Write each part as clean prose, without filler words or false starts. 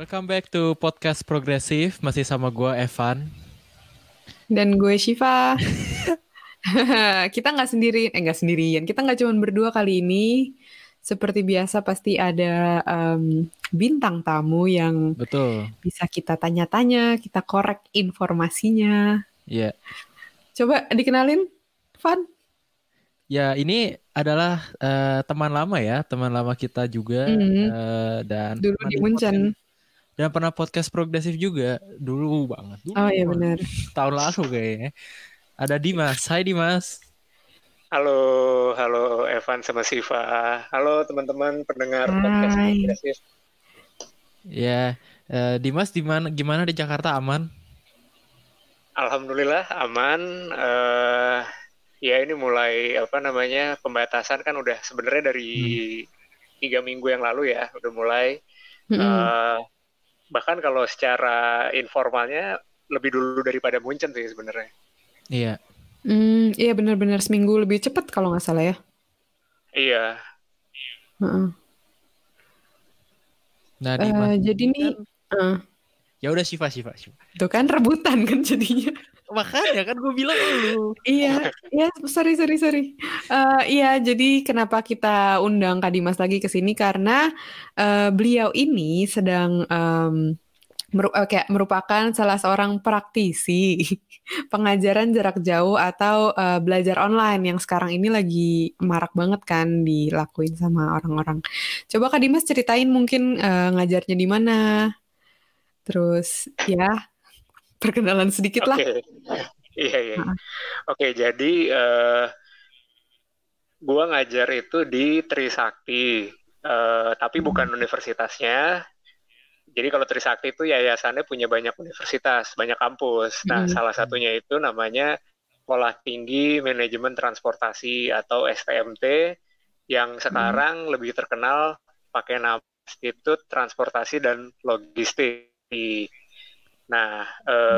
Welcome back to Podcast Progresif. Masih sama gue Evan. Dan gue Syifa. Kita gak sendirian, kita gak cuma berdua kali ini. Seperti biasa pasti ada bintang tamu yang betul bisa kita tanya-tanya, kita korek informasinya. Iya. Yeah. Coba dikenalin, Van. Ya, ini adalah teman lama ya, teman lama kita juga. Dan dulu di München. Dan pernah podcast progresif juga, dulu banget. Dulu, oh iya benar. Tahun lalu kayaknya. Ada Dimas, hai Dimas. Halo, halo Evan sama Syifa. Halo teman-teman pendengar podcast progresif. Ya, Dimas gimana di Jakarta, aman? Alhamdulillah aman. Ya ini mulai pembatasan kan udah sebenarnya dari 3 minggu yang lalu ya udah mulai bahkan kalau secara informalnya lebih dulu daripada München sih sebenarnya. Iya. Iya benar-benar seminggu lebih cepat kalau nggak salah ya. Iya. Nah, jadi nih ya udah Syifa. Itu kan rebutan kan jadinya. Makanya kan gue bilang dulu. Sorry. Iya, jadi kenapa kita undang Kak Dimas lagi ke sini karena beliau ini sedang merupakan salah seorang praktisi pengajaran jarak jauh atau belajar online yang sekarang ini lagi marak banget kan dilakuin sama orang-orang. Coba Kak Dimas ceritain mungkin ngajarnya di mana. Terus ya perkenalan sedikit lah. Iya. Oke, jadi gue ngajar itu di Trisakti, tapi bukan universitasnya. Jadi kalau Trisakti itu yayasannya punya banyak universitas, banyak kampus. Nah, salah satunya itu namanya Sekolah Tinggi Manajemen Transportasi atau STMT, yang sekarang lebih terkenal pakai nama Institut Transportasi dan Logistik. Nah,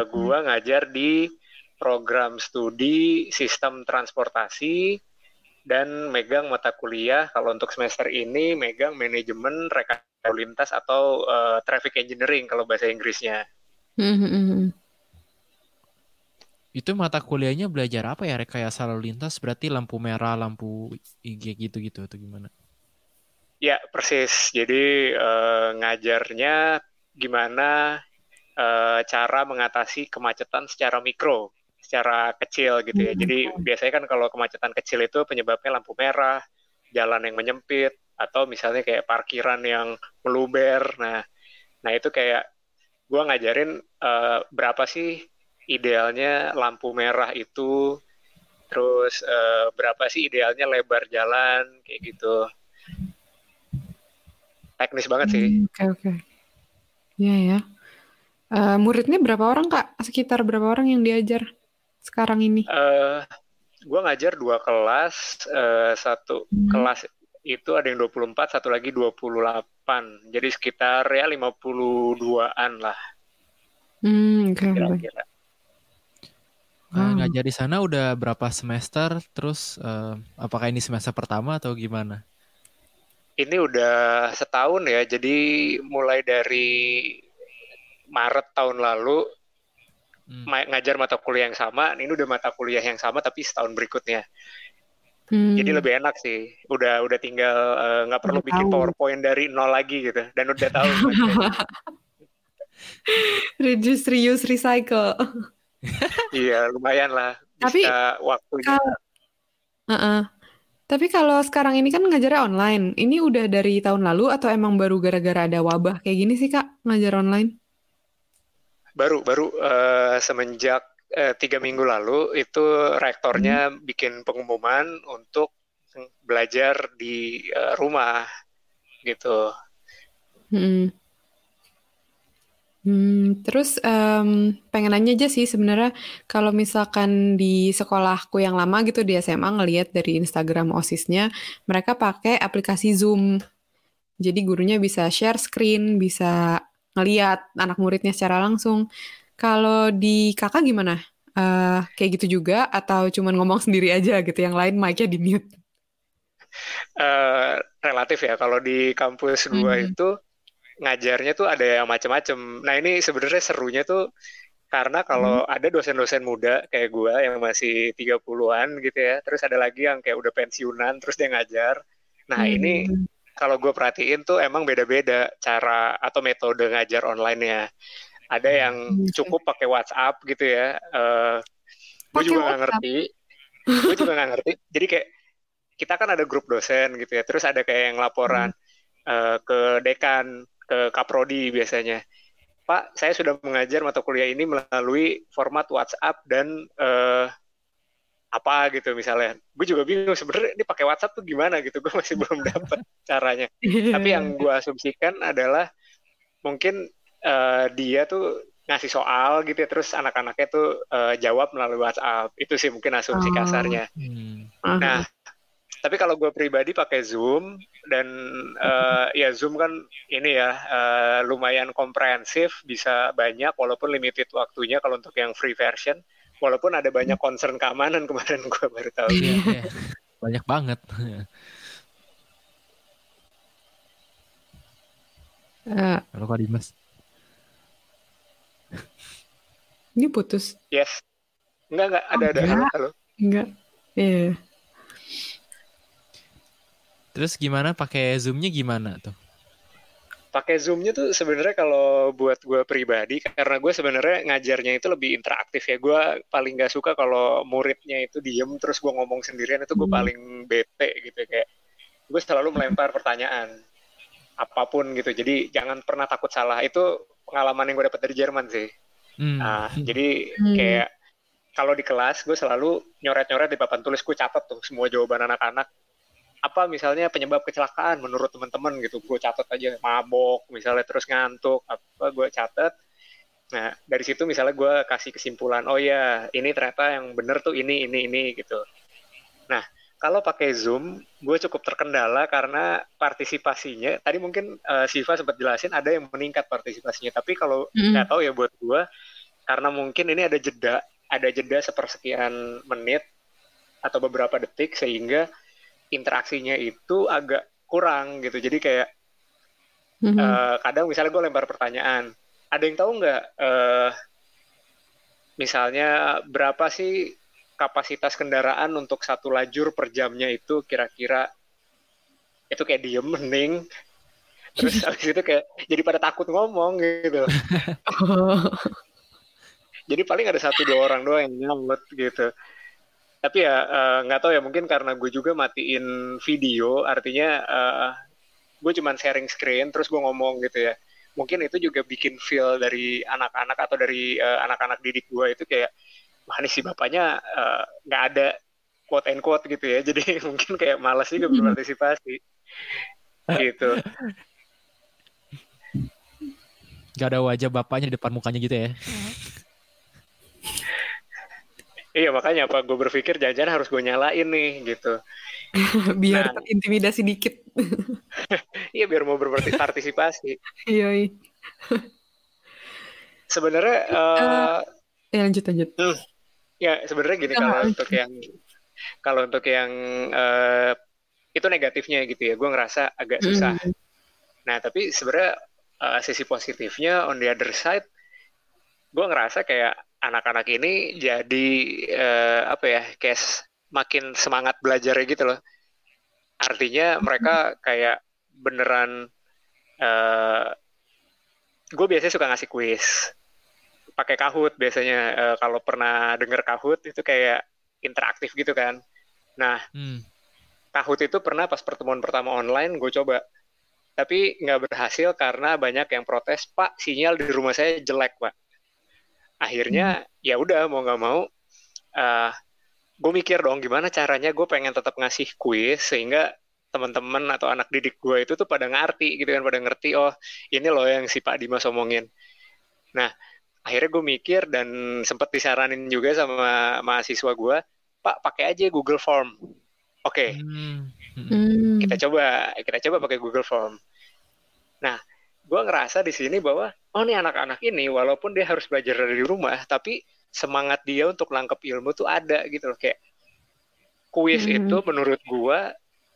gue ngajar di program studi sistem transportasi dan megang mata kuliah kalau untuk semester ini megang manajemen rekayasa lalu lintas atau traffic engineering kalau bahasa Inggrisnya. Itu mata kuliahnya belajar apa ya, rekayasa lalu lintas berarti lampu merah, lampu IG gitu-gitu atau gimana? Ya persis, jadi ngajarnya gimana cara mengatasi kemacetan secara mikro, secara kecil gitu ya. Jadi biasanya kan kalau kemacetan kecil itu penyebabnya lampu merah, jalan yang menyempit, atau misalnya kayak parkiran yang meluber. Nah itu kayak gue ngajarin berapa sih idealnya lampu merah itu, terus berapa sih idealnya lebar jalan, kayak gitu. Teknis banget sih. Oke. Iya. Muridnya berapa orang Kak? Sekitar berapa orang yang diajar sekarang ini? Gue ngajar 2 kelas. Satu kelas itu ada yang 24, satu lagi 28. Jadi sekitar ya 52-an lah. Kira-kira. Ngajar di sana udah berapa semester? Terus apakah ini semester pertama atau gimana? Ini udah setahun ya, jadi mulai dari Maret tahun lalu ngajar mata kuliah yang sama, ini udah mata kuliah yang sama tapi setahun berikutnya. Jadi lebih enak sih, udah tinggal nggak perlu bikin PowerPoint dari nol lagi gitu, dan udah tahu. Reduce, reuse, recycle. Iya lumayan lah, bisa tapi, waktunya. Tapi kalau sekarang ini kan ngajarnya online, ini udah dari tahun lalu atau emang baru gara-gara ada wabah kayak gini sih Kak, ngajar online? Baru semenjak 3 minggu lalu itu rektornya bikin pengumuman untuk belajar di rumah gitu. Terus pengen nanya aja sih sebenarnya kalau misalkan di sekolahku yang lama gitu di SMA ngelihat dari Instagram OSIS-nya mereka pakai aplikasi Zoom. Jadi gurunya bisa share screen, bisa ngelihat anak muridnya secara langsung. Kalau di kakak gimana? Kayak gitu juga atau cuman ngomong sendiri aja gitu, yang lain mic-nya di mute? Relatif ya, kalau di kampus gua itu ngajarnya tuh ada yang macam-macam. Nah ini sebenarnya serunya tuh karena kalau ada dosen-dosen muda kayak gue yang masih 30-an gitu ya, terus ada lagi yang kayak udah pensiunan, terus dia ngajar. Nah ini kalau gue perhatiin tuh emang beda-beda cara atau metode ngajar online-nya. Ada yang cukup pakai WhatsApp gitu ya. Gue juga nggak ngerti. Jadi kayak kita kan ada grup dosen gitu ya. Terus ada kayak yang laporan ke dekan, ke kaprodi biasanya. Pak, saya sudah mengajar mata kuliah ini melalui format WhatsApp dan apa gitu misalnya. Gue juga bingung sebenarnya ini pakai WhatsApp tuh gimana gitu. Gue masih belum dapat caranya. Tapi yang gue asumsikan adalah mungkin dia tuh ngasih soal gitu ya, terus anak-anaknya tuh jawab melalui WhatsApp. Itu sih mungkin asumsi kasarnya. Nah, tapi kalau gue pribadi pakai Zoom dan ya Zoom kan ini ya lumayan komprehensif, bisa banyak walaupun limited waktunya kalau untuk yang free version, walaupun ada banyak concern keamanan kemarin gue baru tahu. Banyak banget. Halo Kak Dimas. Ini putus. Yes. Enggak ada. Halo. Enggak. Iya. Yeah. Terus gimana pakai Zoom-nya gimana tuh? Pakai Zoom-nya tuh sebenarnya kalau buat gue pribadi, karena gue sebenarnya ngajarnya itu lebih interaktif ya. Gue paling gak suka kalau muridnya itu diem terus gue ngomong sendirian, itu gue paling bete gitu. Kayak gue selalu melempar pertanyaan apapun gitu. Jadi jangan pernah takut salah. Itu pengalaman yang gue dapat dari Jerman sih. Nah, jadi kayak kalau di kelas gue selalu nyoret-nyoret di papan tulis, gue catat tuh semua jawaban anak-anak. Apa misalnya penyebab kecelakaan menurut teman-teman gitu, gue catat aja, mabok misalnya, terus ngantuk, apa gue catat. Nah dari situ misalnya gue kasih kesimpulan, oh ya ini ternyata yang bener tuh ini gitu. Nah kalau pakai Zoom gue cukup terkendala karena partisipasinya tadi mungkin Syifa sempat jelasin ada yang meningkat partisipasinya, tapi kalau nggak tahu ya buat gue karena mungkin ini ada jeda sepersekian menit atau beberapa detik sehingga interaksinya itu agak kurang gitu. Jadi kayak kadang misalnya gue lempar pertanyaan, ada yang tahu nggak misalnya berapa sih kapasitas kendaraan untuk satu lajur per jamnya itu kira-kira. Itu kayak diem, mending. Terus habis itu kayak jadi pada takut ngomong gitu. Jadi paling ada 1-2 orang doang yang nyamut gitu. Tapi ya nggak tahu ya, mungkin karena gue juga matiin video, artinya gue cuman sharing screen terus gue ngomong gitu ya. Mungkin itu juga bikin feel dari anak-anak atau dari anak-anak didik gue itu kayak, wah ini si bapaknya nggak ada quote and quote gitu ya. Jadi mungkin kayak malas juga berpartisipasi gitu. Nggak ada wajah bapaknya di depan mukanya gitu ya. Iya makanya apa gue berpikir jangan-jangan harus gue nyalain nih gitu. Biar terintimidasi dikit. Iya biar mau berpartisipasi. Iya. Sebenarnya ya lanjut. Ya sebenarnya gini, kalau untuk yang itu negatifnya gitu ya, gue ngerasa agak susah. Nah tapi sebenarnya sisi positifnya on the other side, gue ngerasa kayak anak-anak ini jadi kayak makin semangat belajarnya gitu loh. Artinya mereka kayak beneran, gue biasanya suka ngasih kuis pakai Kahoot biasanya. Kalau pernah denger Kahoot itu kayak interaktif gitu kan. Nah Kahoot itu pernah pas pertemuan pertama online gue coba, tapi nggak berhasil karena banyak yang protes, Pak sinyal di rumah saya jelek Pak. Akhirnya ya udah mau nggak mau, gue mikir dong gimana caranya gue pengen tetap ngasih kuis sehingga teman-teman atau anak didik gue itu tuh pada ngerti gitu kan, pada ngerti oh ini loh yang si Pak Dimas omongin. Nah akhirnya gue mikir dan sempat disaranin juga sama mahasiswa gue, Pak pakai aja Google Form. Oke. Kita coba pakai Google Form. Nah gue ngerasa di sini bahwa oh nih anak-anak ini walaupun dia harus belajar dari rumah, tapi semangat dia untuk nangkep ilmu tuh ada gitu loh. Kayak kuis itu menurut gue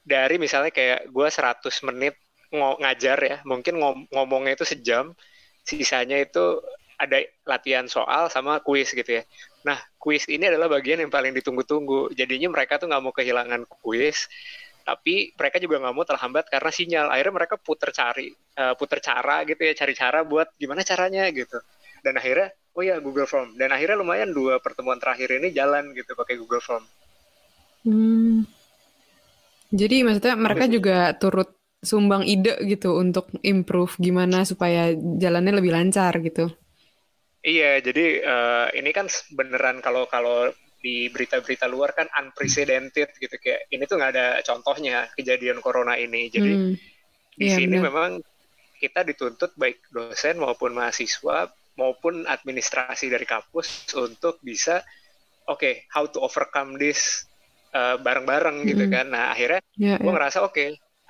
dari misalnya kayak gue 100 menit ngajar ya, mungkin ngomongnya itu sejam, sisanya itu ada latihan soal sama kuis gitu ya. Nah, kuis ini adalah bagian yang paling ditunggu-tunggu. Jadinya mereka tuh nggak mau kehilangan kuis, tapi mereka juga nggak mau terhambat karena sinyal. Akhirnya mereka puter cara gitu ya, cari cara buat gimana caranya gitu. Dan akhirnya, oh ya Google Form. Dan akhirnya lumayan 2 pertemuan terakhir ini jalan gitu pakai Google Form. Jadi maksudnya mereka juga turut sumbang ide gitu untuk improve gimana supaya jalannya lebih lancar gitu. Iya, jadi ini kan beneran kalau di berita-berita luar kan unprecedented gitu, kayak ini tuh nggak ada contohnya kejadian corona ini. Jadi di sini memang kita dituntut baik dosen maupun mahasiswa maupun administrasi dari kampus untuk bisa how to overcome this bareng-bareng gitu kan. Nah akhirnya gue ngerasa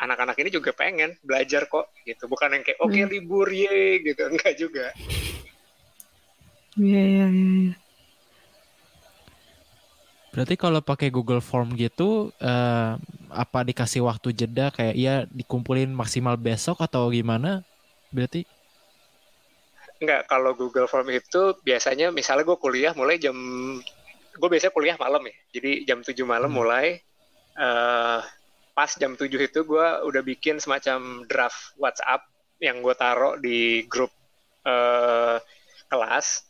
anak-anak ini juga pengen belajar kok gitu, bukan yang kayak libur ye gitu, enggak juga. Iya. Berarti kalau pakai Google Form gitu, apa dikasih waktu jeda kayak ya dikumpulin maksimal besok atau gimana? Berarti? Enggak, kalau Google Form itu biasanya misalnya gue biasanya kuliah malam ya, jadi jam 7 malam mulai, pas jam 7 itu gue udah bikin semacam draft WhatsApp yang gue taruh di grup kelas.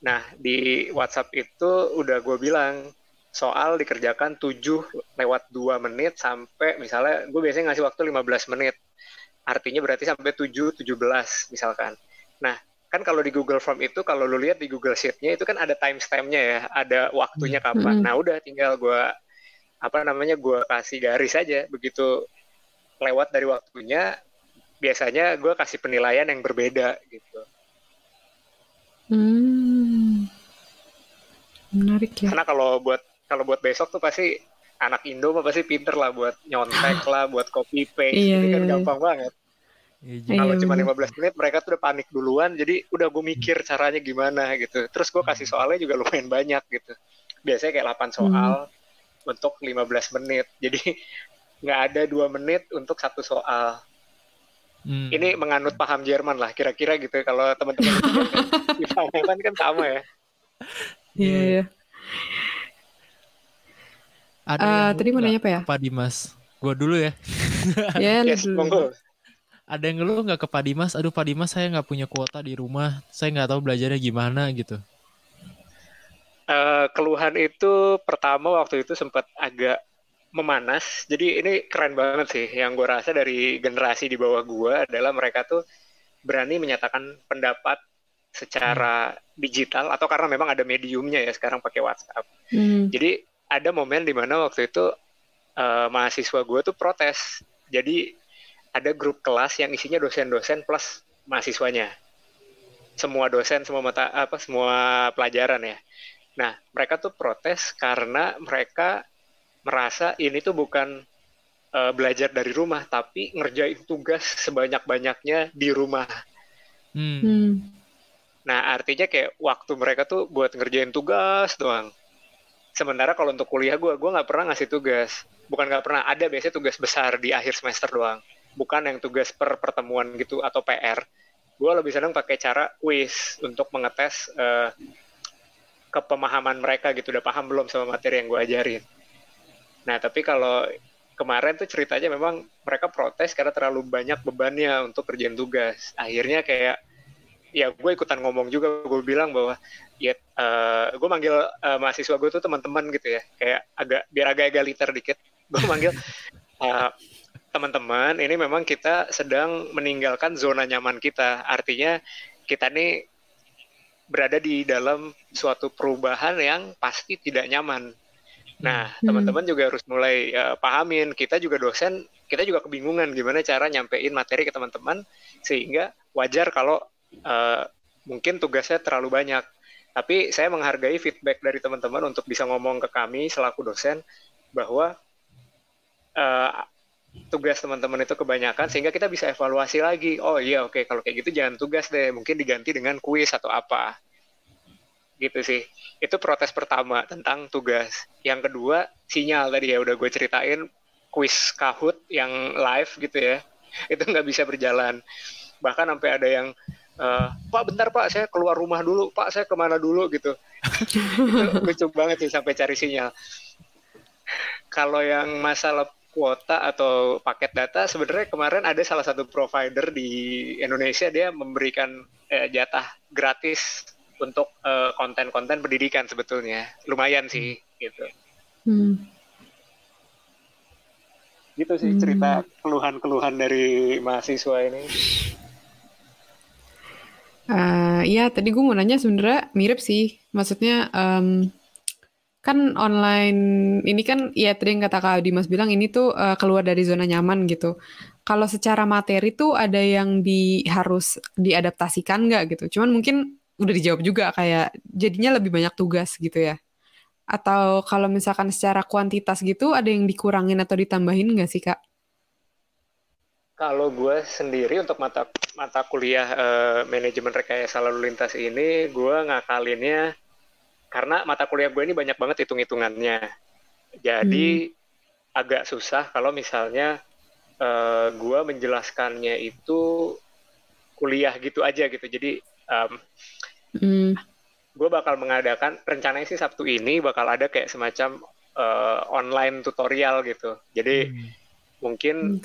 Nah di WhatsApp itu udah gue bilang, soal dikerjakan 7:02 sampai misalnya gue biasanya ngasih waktu 15 menit. Artinya berarti sampai 7:17 misalkan. Nah, kan kalau di Google Form itu kalau lu lihat di Google Sheet-nya itu kan ada timestamp-nya ya, ada waktunya kapan. Nah, udah tinggal gue kasih garis aja. Begitu lewat dari waktunya biasanya gue kasih penilaian yang berbeda gitu. Menarik ya. Karena kalau buat besok tuh pasti anak Indo mah pasti pinter lah buat nyontek lah, buat copy paste, ini kan gampang banget. Kalau cuma 15 menit mereka tuh udah panik duluan, jadi udah gue mikir caranya gimana gitu. Terus gue kasih soalnya juga lumayan banyak gitu. Biasanya kayak 8 soal untuk 15 menit. Jadi nggak ada 2 menit untuk 1 soal. Ini menganut paham Jerman lah, kira-kira gitu. Kalau teman-teman di paham Jerman kan sama ya. Iya. Tadi mau nanya apa ya? Apa Dimas? Gue dulu ya. Iya, monggo. Ada yang ngeluh nggak ke Pak Dimas? Aduh Pak Dimas, saya nggak punya kuota di rumah, saya nggak tahu belajarnya gimana gitu. Keluhan itu pertama waktu itu sempat agak memanas. Jadi ini keren banget sih, yang gue rasa dari generasi di bawah gue adalah mereka tuh berani menyatakan pendapat secara digital, atau karena memang ada mediumnya ya sekarang pakai WhatsApp. Jadi ada momen di mana waktu itu mahasiswa gue tuh protes. Jadi ada grup kelas yang isinya dosen-dosen plus mahasiswanya. Semua dosen, semua pelajaran ya. Nah, mereka tuh protes karena mereka merasa ini tuh bukan belajar dari rumah, tapi ngerjain tugas sebanyak-banyaknya di rumah. Nah, artinya kayak waktu mereka tuh buat ngerjain tugas doang. Sementara kalau untuk kuliah gue nggak pernah ngasih tugas. Bukan nggak pernah, ada biasanya tugas besar di akhir semester doang. Bukan yang tugas per pertemuan gitu atau PR. Gue lebih senang pakai cara quiz untuk mengetes kepemahaman mereka gitu. Udah paham belum sama materi yang gue ajarin. Nah, tapi kalau kemarin tuh ceritanya memang mereka protes karena terlalu banyak bebannya untuk kerjain tugas. Akhirnya kayak, ya gue ikutan ngomong juga. Gue bilang bahwa, gue manggil mahasiswa gue tuh teman-teman gitu ya. Kayak biar agak egaliter dikit. Gue manggil... teman-teman, ini memang kita sedang meninggalkan zona nyaman kita. Artinya kita nih berada di dalam suatu perubahan yang pasti tidak nyaman. Nah, teman-teman juga harus mulai pahamin. Kita juga dosen, kita juga kebingungan gimana cara nyampein materi ke teman-teman. Sehingga wajar kalau mungkin tugasnya terlalu banyak. Tapi saya menghargai feedback dari teman-teman untuk bisa ngomong ke kami selaku dosen bahwa tugas teman-teman itu kebanyakan, sehingga kita bisa evaluasi lagi. Kalau kayak gitu jangan tugas deh, mungkin diganti dengan kuis atau apa gitu sih. Itu protes pertama tentang tugas. Yang kedua, sinyal tadi ya udah gue ceritain, kuis Kahoot yang live gitu ya. itu nggak bisa berjalan. Bahkan sampai ada yang Pak bentar Pak, saya keluar rumah dulu, Pak saya kemana dulu gitu. Itu lucu banget sih sampai cari sinyal. Kalau yang masalah kuota atau paket data, sebenarnya kemarin ada salah satu provider di Indonesia, dia memberikan jatah gratis untuk konten-konten pendidikan sebetulnya. Lumayan sih gitu. Gitu sih cerita keluhan-keluhan dari mahasiswa ini. Ya tadi gue mau nanya sebenarnya mirip sih, maksudnya kan online ini kan ya tadi yang kata Kak Dimas bilang ini tuh keluar dari zona nyaman gitu. Kalau secara materi tuh ada yang harus diadaptasikan nggak gitu? Cuman mungkin udah dijawab juga kayak jadinya lebih banyak tugas gitu ya. Atau kalau misalkan secara kuantitas gitu ada yang dikurangin atau ditambahin nggak sih Kak? Kalau gue sendiri untuk mata kuliah manajemen rekayasa lalu lintas ini, gue ngakalinnya karena mata kuliah gue ini banyak banget hitung-hitungannya. Jadi agak susah kalau misalnya gue menjelaskannya itu kuliah gitu aja gitu. Jadi gue bakal mengadakan, rencananya sih Sabtu ini bakal ada kayak semacam online tutorial gitu. Jadi mungkin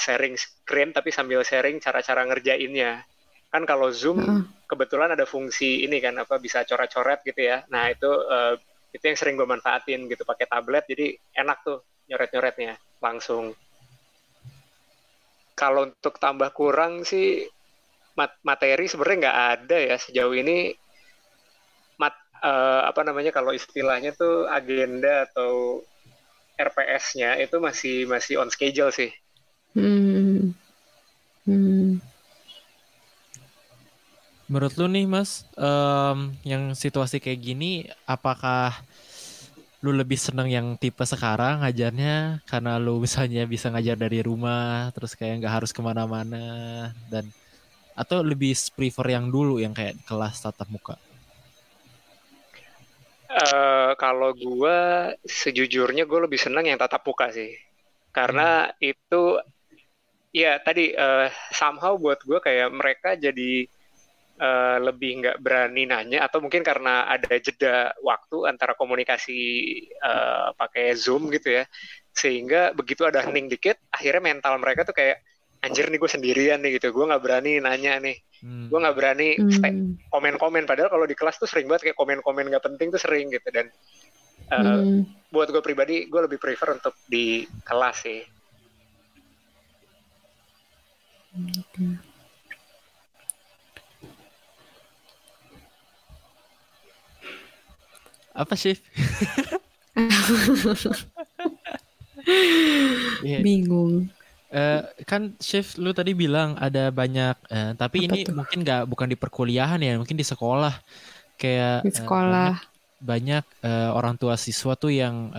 sharing screen tapi sambil sharing cara-cara ngerjainnya. Kan kalau Zoom kebetulan ada fungsi ini kan apa bisa coret-coret gitu ya. Nah, itu yang sering gue manfaatin gitu pakai tablet, jadi enak tuh nyoret-nyoretnya langsung. Kalau untuk tambah kurang sih materi sebenarnya nggak ada ya sejauh ini. Kalau istilahnya tuh agenda atau RPS-nya itu masih on schedule sih. Menurut lu nih Mas, yang situasi kayak gini, apakah lu lebih seneng yang tipe sekarang ngajarnya karena lu misalnya bisa ngajar dari rumah, terus kayak nggak harus kemana-mana, dan atau lebih prefer yang dulu yang kayak kelas tatap muka? Kalau gue sejujurnya gue lebih senang yang tatap muka sih, karena itu ya tadi somehow buat gue kayak mereka jadi lebih nggak berani nanya, atau mungkin karena ada jeda waktu antara komunikasi pakai Zoom gitu ya, sehingga begitu ada hening dikit akhirnya mental mereka tuh kayak anjir nih gue sendirian nih gitu, gue nggak berani nanya nih. Gue nggak berani komen-komen, padahal kalau di kelas tuh sering banget kayak komen-komen nggak penting tuh sering gitu. Dan buat gue pribadi gue lebih prefer untuk di kelas sih. Apa sih? Bingung. Kan Chef lu tadi bilang ada banyak tapi apa ini tuh? Mungkin bukan di perkuliahan ya, mungkin di sekolah kayak di sekolah banyak orang tua siswa tuh yang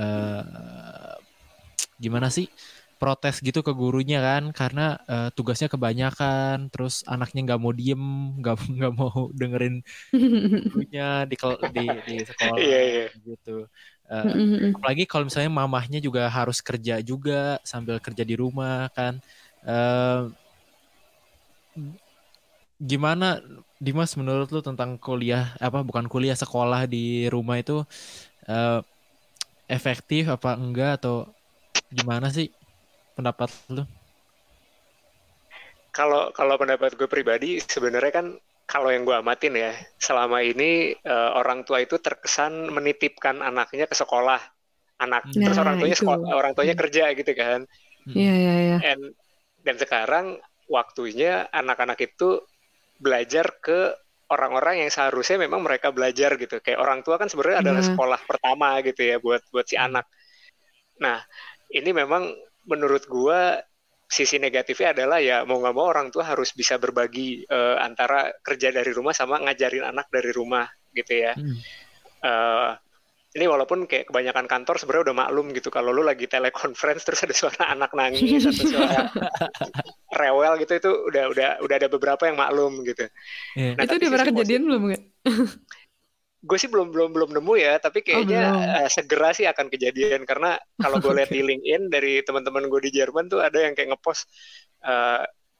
gimana sih protes gitu ke gurunya kan karena tugasnya kebanyakan, terus anaknya nggak mau diem, nggak mau dengerin gurunya di sekolah gitu. Apalagi kalau misalnya mamahnya juga harus kerja juga sambil kerja di rumah kan. Gimana Dimas menurut lu tentang sekolah di rumah itu efektif apa enggak, atau gimana sih pendapat lu? Kalau pendapat gue pribadi sebenarnya kan, kalau yang gue amatin ya, selama ini orang tua itu terkesan menitipkan anaknya ke sekolah, terus orang tuanya sekolah, orang tuanya kerja gitu kan. Dan sekarang waktunya anak-anak itu belajar ke orang-orang yang seharusnya memang mereka belajar gitu. Kayak orang tua kan sebenarnya adalah sekolah pertama gitu ya buat si anak. Nah ini memang menurut gue, sisi negatifnya adalah ya mau nggak mau orang tua harus bisa berbagi antara kerja dari rumah sama ngajarin anak dari rumah gitu ya. Ini walaupun kayak kebanyakan kantor sebenarnya udah maklum gitu, kalau lu lagi telekonferensi terus ada suara anak nangis atau suara rewel gitu, itu udah ada beberapa yang maklum gitu. Nah, itu udah pernah kejadian belum nggak? Gue sih belum nemu ya, tapi kayaknya segera sih akan kejadian, karena kalau gue lihat di LinkedIn dari teman-teman gue di Jerman tuh ada yang kayak ngepost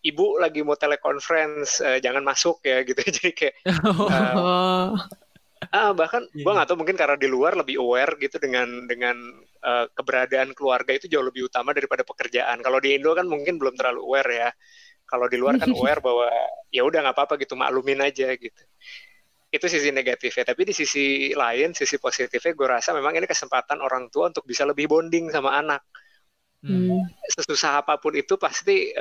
ibu lagi mau telekonferensi, jangan masuk ya gitu. Jadi kayak bahkan gue nggak tahu, mungkin karena di luar lebih aware gitu dengan keberadaan keluarga itu jauh lebih utama daripada pekerjaan. Kalau di Indo kan mungkin belum terlalu aware ya. Kalau di luar kan aware bahwa ya udah nggak apa-apa gitu, maklumin aja gitu. Itu sisi negatifnya. Tapi di sisi lain, sisi positifnya gue rasa memang ini kesempatan orang tua untuk bisa lebih bonding sama anak. Sesusah apapun itu pasti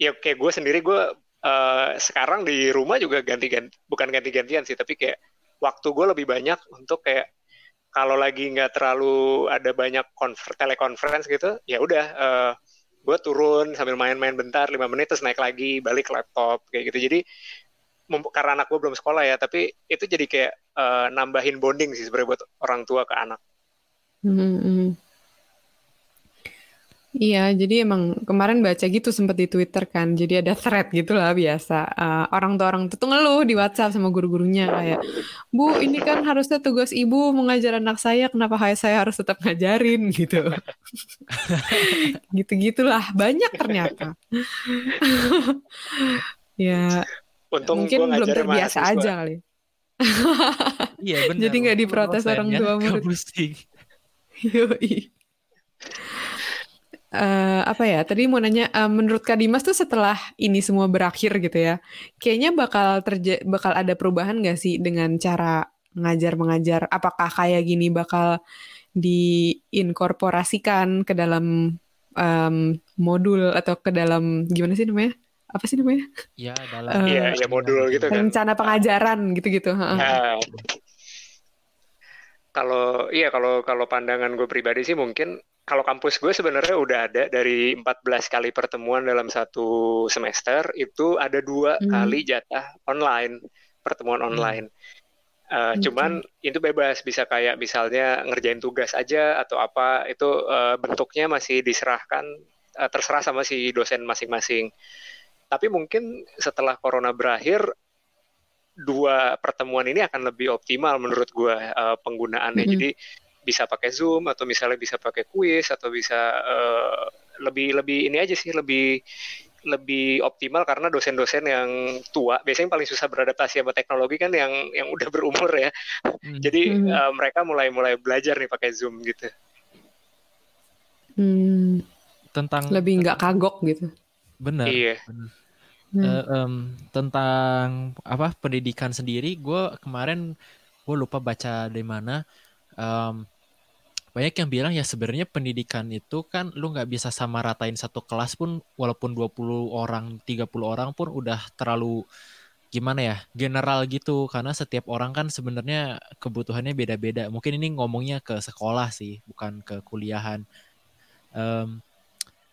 ya kayak gue sendiri, gue sekarang di rumah juga bukan ganti-gantian sih, tapi kayak waktu gue lebih banyak untuk kayak kalau lagi nggak terlalu ada banyak telekonferensi gitu, ya udah gue turun sambil main-main bentar 5 menit terus naik lagi balik laptop kayak gitu. Jadi karena anak gue belum sekolah ya, tapi itu jadi kayak nambahin bonding sih sebenarnya buat orang tua ke anak. Iya, jadi emang kemarin baca gitu sempat di Twitter kan, jadi ada thread gitu lah biasa. Orang tua tuh ngeluh di WhatsApp sama guru-gurunya kayak, Bu, ini kan harusnya tugas ibu mengajar anak saya, kenapa saya harus tetap ngajarin gitu. Gitu-gitulah, banyak ternyata. Ya, untung mungkin belum terbiasa aja kali. Iya benar. Jadi gak diprotes orang tua murid. Yoi. Apa ya, tadi mau nanya, menurut Kak Dimas tuh setelah ini semua berakhir gitu ya, kayaknya bakal ada perubahan gak sih dengan cara ngajar-mengajar? Apakah kayak gini bakal diinkorporasikan ke dalam modul atau ke dalam, gimana sih namanya? Apa sih namanya? Ya, dalam ya modul gitu kan. Rencana pengajaran gitu-gitu. Ya. Kalau pandangan gue pribadi sih mungkin kalau kampus gue sebenarnya udah ada dari 14 kali pertemuan dalam satu semester itu ada 2 kali jatah online, pertemuan online. Cuman itu bebas, bisa kayak misalnya ngerjain tugas aja atau apa, itu bentuknya masih diserahkan, terserah sama si dosen masing-masing. Tapi mungkin setelah corona berakhir, 2 pertemuan ini akan lebih optimal menurut gue penggunaannya. Jadi bisa pakai Zoom atau misalnya bisa pakai kuis atau bisa lebih ini aja sih, lebih optimal karena dosen-dosen yang tua biasanya paling susah beradaptasi sama teknologi kan yang udah berumur ya. Jadi mereka mulai belajar nih pakai Zoom gitu. Tentang lebih nggak kagok gitu. Benar. Iya. Benar. Tentang apa pendidikan sendiri, gue kemarin lupa baca dari mana, banyak yang bilang ya sebenarnya pendidikan itu kan lu nggak bisa sama ratain satu kelas pun, walaupun 20 orang 30 orang pun udah terlalu gimana ya, general gitu, karena setiap orang kan sebenarnya kebutuhannya beda-beda. Mungkin ini ngomongnya ke sekolah sih, bukan ke kuliahan.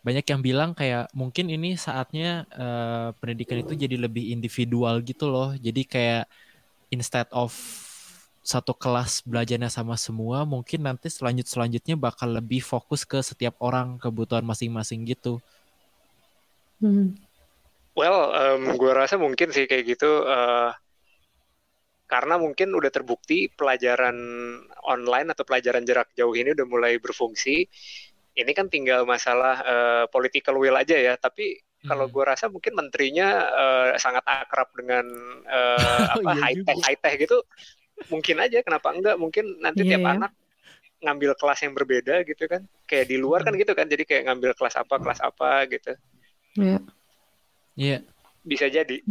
Banyak yang bilang kayak mungkin ini saatnya pendidikan itu jadi lebih individual gitu loh. Jadi kayak instead of satu kelas belajarnya sama semua, mungkin nanti selanjutnya bakal lebih fokus ke setiap orang kebutuhan masing-masing gitu. Well, gue rasa mungkin sih kayak gitu. Karena mungkin udah terbukti pelajaran online atau pelajaran jarak jauh ini udah mulai berfungsi. Ini kan tinggal masalah political will aja ya, tapi kalau gue rasa mungkin menterinya sangat akrab dengan high tech gitu, mungkin aja kenapa enggak, mungkin nanti tiap anak ngambil kelas yang berbeda gitu kan, kayak di luar kan gitu kan, jadi kayak ngambil kelas apa gitu. Iya. Yeah. Bisa jadi.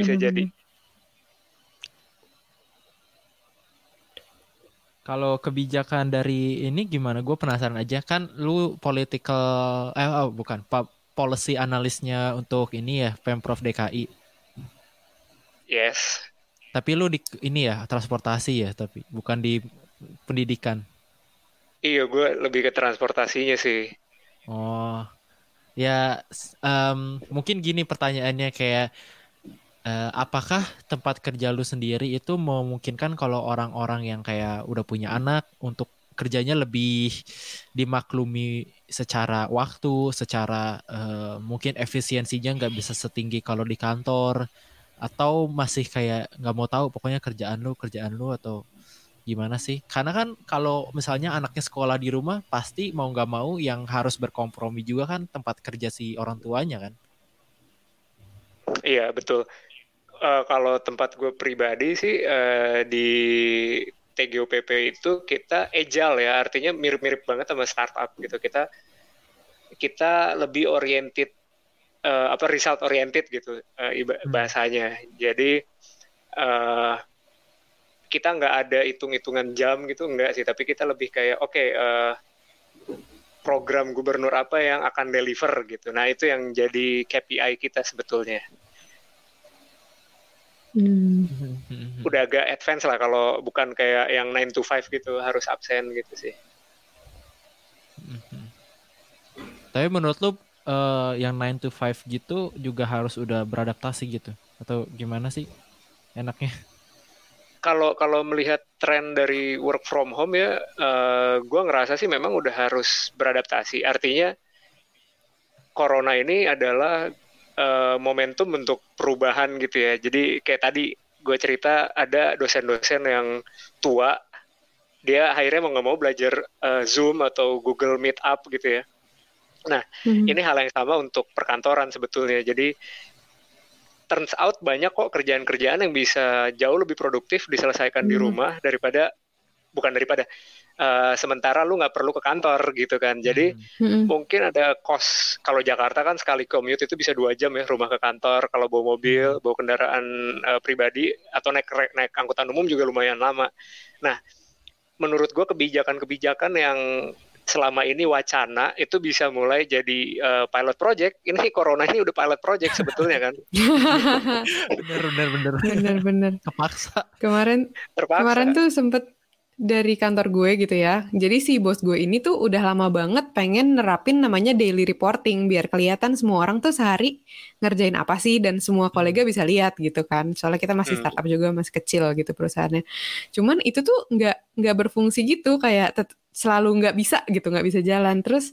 Kalau kebijakan dari ini gimana? Gue penasaran aja kan, lu policy analisnya untuk ini ya Pemprov DKI. Yes. Tapi lu di ini ya transportasi ya, tapi bukan di pendidikan. Iya, gue lebih ke transportasinya sih. Oh, ya mungkin gini pertanyaannya kayak. Apakah tempat kerja lu sendiri itu memungkinkan kalau orang-orang yang kayak udah punya anak untuk kerjanya lebih dimaklumi secara waktu, secara mungkin efisiensinya nggak bisa setinggi kalau di kantor, atau masih kayak nggak mau tahu pokoknya kerjaan lu atau gimana sih? Karena kan kalau misalnya anaknya sekolah di rumah pasti mau nggak mau yang harus berkompromi juga kan tempat kerja si orang tuanya kan. Iya, betul. Kalau tempat gue pribadi sih di TGUPP itu kita agile ya, artinya mirip-mirip banget sama startup gitu. Kita lebih oriented result oriented gitu bahasanya. Jadi kita nggak ada hitung-hitungan jam gitu, nggak sih, tapi kita lebih kayak program gubernur apa yang akan deliver gitu. Nah, itu yang jadi KPI kita sebetulnya. Udah agak advance lah, kalau bukan kayak yang 9 to 5 gitu harus absen gitu sih. Tapi menurut lu yang 9 to 5 gitu juga harus udah beradaptasi gitu atau gimana sih enaknya? Kalau melihat tren dari work from home ya, gue ngerasa sih memang udah harus beradaptasi. Artinya corona ini adalah momentum untuk perubahan gitu ya. Jadi kayak tadi gue cerita ada dosen-dosen yang tua, dia akhirnya mau nggak mau belajar Zoom atau Google Meet up gitu ya. Nah, ini hal yang sama untuk perkantoran sebetulnya. Jadi turns out banyak kok kerjaan-kerjaan yang bisa jauh lebih produktif diselesaikan di rumah sementara lu nggak perlu ke kantor gitu kan. Jadi mungkin ada cost. Kalau Jakarta kan sekali commute itu bisa 2 jam ya rumah ke kantor. Kalau bawa mobil, bawa kendaraan pribadi atau naik angkutan umum juga lumayan lama. Nah, menurut gue kebijakan-kebijakan yang selama ini wacana itu bisa mulai jadi pilot project. Ini corona ini udah pilot project sebetulnya kan. Bener. Kemarin tuh sempet dari kantor gue gitu ya. Jadi si bos gue ini tuh udah lama banget pengen nerapin namanya daily reporting biar kelihatan semua orang tuh sehari ngerjain apa sih dan semua kolega bisa lihat gitu kan. Soalnya kita masih startup juga, masih kecil gitu perusahaannya. Cuman itu tuh nggak berfungsi gitu, kayak selalu nggak bisa gitu, nggak bisa jalan. Terus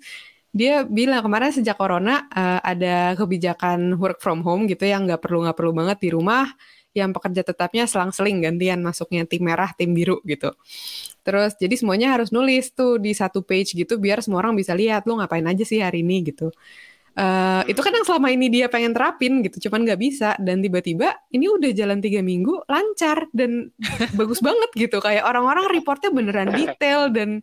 dia bilang kemarin sejak corona ada kebijakan work from home gitu yang nggak perlu banget di rumah. Yang pekerja tetapnya selang-seling gantian masuknya tim merah, tim biru gitu. Terus jadi semuanya harus nulis tuh di satu page gitu biar semua orang bisa lihat lo ngapain aja sih hari ini gitu. Itu kan yang selama ini dia pengen terapin gitu, cuman gak bisa. Dan tiba-tiba ini udah jalan 3 minggu lancar dan bagus banget gitu. Kayak orang-orang reportnya beneran detail dan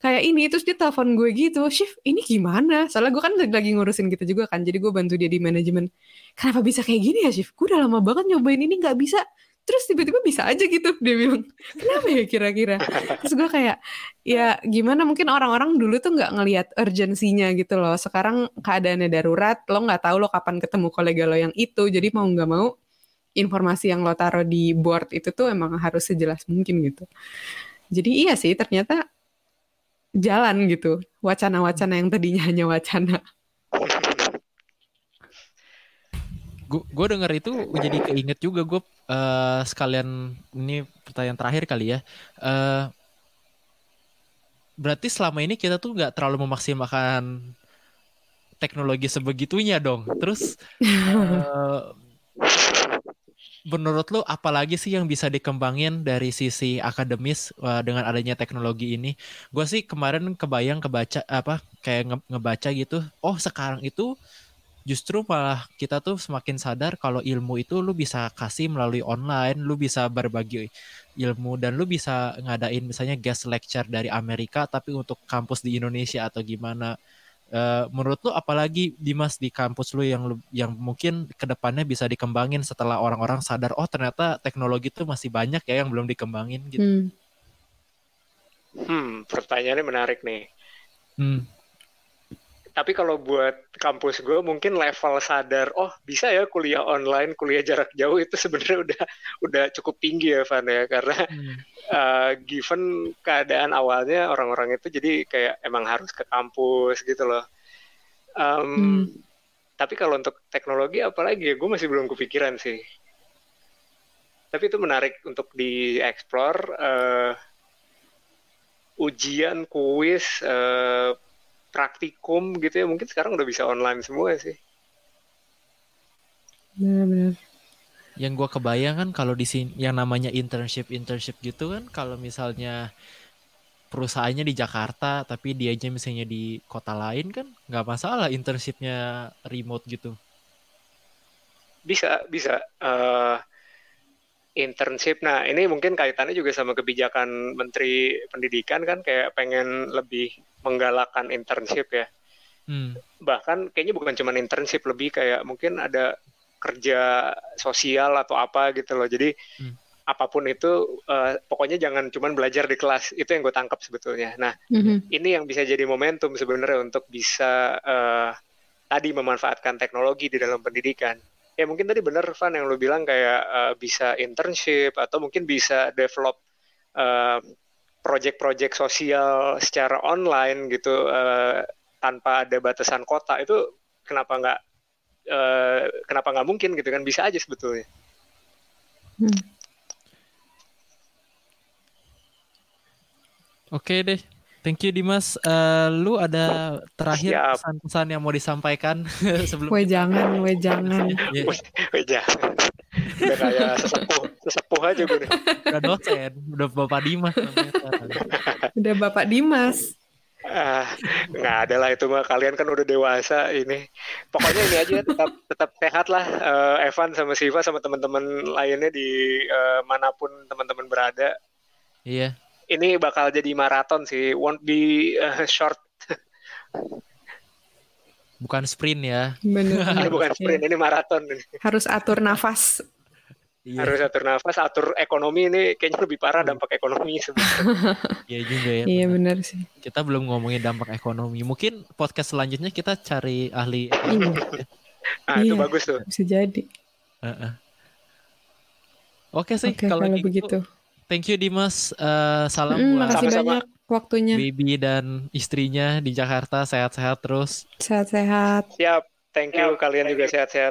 kayak ini. Terus dia telepon gue gitu, Syif ini gimana? Soalnya gue kan lagi ngurusin gitu juga kan, jadi gue bantu dia di manajemen. Kenapa bisa kayak gini ya Syif? Gue udah lama banget nyobain ini gak bisa. Terus tiba-tiba bisa aja gitu, dia bilang. Kenapa ya kira-kira? Terus gue kayak, ya gimana, mungkin orang-orang dulu tuh gak ngelihat urgensinya gitu loh. Sekarang keadaannya darurat, lo gak tahu lo kapan ketemu kolega lo yang itu. Jadi mau gak mau, informasi yang lo taruh di board itu tuh emang harus sejelas mungkin gitu. Jadi iya sih, ternyata jalan gitu wacana-wacana yang tadinya hanya wacana. Gue denger itu jadi keinget juga gue sekalian ini pertanyaan terakhir kali ya. Berarti selama ini kita tuh nggak terlalu memaksimalkan teknologi sebegitunya dong. Terus menurut lo apalagi sih yang bisa dikembangin dari sisi akademis dengan adanya teknologi ini? Gue sih kemarin ngebaca gitu. Oh sekarang itu justru malah kita tuh semakin sadar kalau ilmu itu lo bisa kasih melalui online, lo bisa berbagi ilmu dan lo bisa ngadain misalnya guest lecture dari Amerika tapi untuk kampus di Indonesia atau gimana. Menurut lu apalagi Dimas di kampus lu yang mungkin kedepannya bisa dikembangin setelah orang-orang sadar oh ternyata teknologi itu masih banyak ya yang belum dikembangin gitu. Pertanyaannya menarik nih. Tapi kalau buat kampus gue mungkin level sadar oh bisa ya kuliah online, kuliah jarak jauh itu sebenarnya udah cukup tinggi ya Van ya, karena given keadaan awalnya orang-orang itu jadi kayak emang harus ke kampus gitu loh. Tapi kalau untuk teknologi apalagi ya gue masih belum kepikiran sih. Tapi itu menarik untuk dieksplor. Ujian, kuis, praktikum gitu ya mungkin sekarang udah bisa online semua sih. Benar. Yang gue kebayang kan kalau di sini yang namanya internship gitu kan kalau misalnya perusahaannya di Jakarta tapi dia aja misalnya di kota lain kan nggak masalah internshipnya remote gitu. Bisa. Internship. Nah, ini mungkin kaitannya juga sama kebijakan Menteri Pendidikan kan, kayak pengen lebih menggalakkan internship ya. Bahkan kayaknya bukan cuma internship, lebih kayak mungkin ada kerja sosial atau apa gitu loh. Jadi apapun itu, pokoknya jangan cuma belajar di kelas. Itu yang gue tangkap sebetulnya. Nah, ini yang bisa jadi momentum sebenarnya untuk bisa tadi memanfaatkan teknologi di dalam pendidikan. Ya mungkin tadi benar Van yang lo bilang kayak bisa internship atau mungkin bisa develop project-project sosial secara online gitu tanpa ada batasan kota. Itu kenapa nggak mungkin gitu kan, bisa aja sebetulnya. Oke deh, thank you Dimas. Lu ada terakhir pesan-pesan yang mau disampaikan sebelum? Jangan. Udah kayak sesepuh aja gue. Udah dosen, udah Bapak Dimas. Udah Bapak Dimas. Nggak ada lah itu mah, kalian kan udah dewasa ini. Pokoknya ini aja, tetap sehat lah Evan sama Syifa sama teman-teman lainnya di manapun teman-teman berada. Iya. Ini bakal jadi maraton sih, won't be short. Bukan sprint ya. Benar. Ini bukan sprint, ini maraton. Harus atur nafas. Iya. Harus atur nafas, atur ekonomi, ini kayaknya lebih parah dampak ekonomi sebenarnya. Iya juga ya. Iya benar sih. Kita belum ngomongin dampak ekonomi. Mungkin podcast selanjutnya kita cari ahli ekonomi. Itu bagus tuh. Bisa jadi. Oke sih, kalau begitu. Thank you Dimas. Salam buat sama-sama waktunya. Bibi dan istrinya di Jakarta sehat-sehat terus. Sehat-sehat. Siap. Thank you kalian juga sehat-sehat.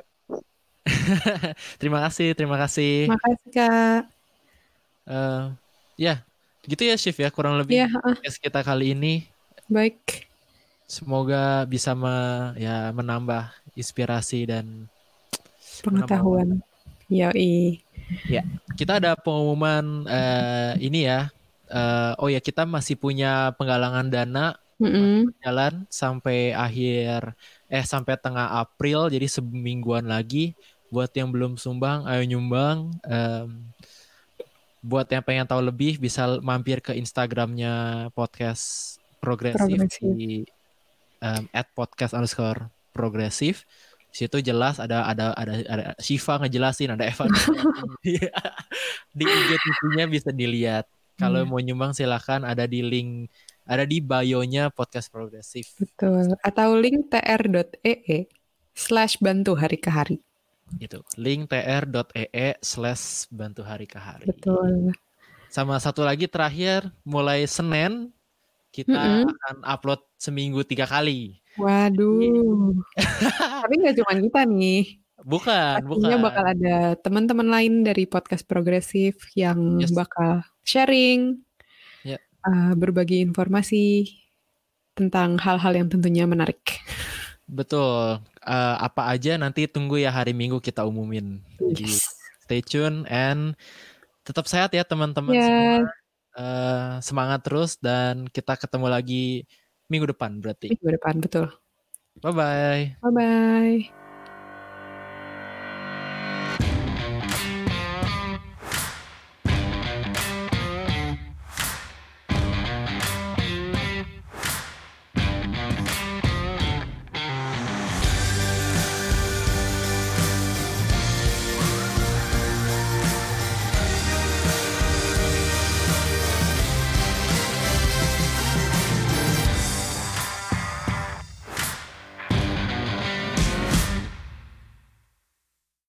Terima kasih. Makasih Kak. Gitu ya Syifa ya, kurang lebih podcast kita kali ini. Baik. Semoga bisa menambah inspirasi dan pengetahuan. Yoi. Ya, kita ada pengumuman ini ya. Kita masih punya penggalangan dana jalan sampai sampai tengah April, jadi semingguan lagi. Buat yang belum sumbang, ayo nyumbang. Buat yang pengen tahu lebih, bisa mampir ke Instagramnya Podcast Progresif di @podcast_progresif. Di situ jelas ada Syifa ngejelasin, ada Evan. Di IG-nya bisa dilihat. Kalau mau nyumbang silakan, ada di link, ada di bio-nya Podcast Progresif. Betul. Atau link tr.ee/bantuharikehari. Gitu. Link tr.ee/bantuharikehari. Betul. Sama satu lagi terakhir, mulai Senin kita akan upload seminggu 3 kali. Waduh. Tapi gak cuma kita nih. Bukan. Artinya bakal ada teman-teman lain dari Podcast Progresif yang bakal sharing, berbagi informasi tentang hal-hal yang tentunya menarik. Betul. Apa aja nanti tunggu ya, hari Minggu kita umumin. Yes. Stay tune and tetap sehat ya teman-teman semua. Semangat terus dan kita ketemu lagi minggu depan berarti. Minggu depan, betul. Bye-bye.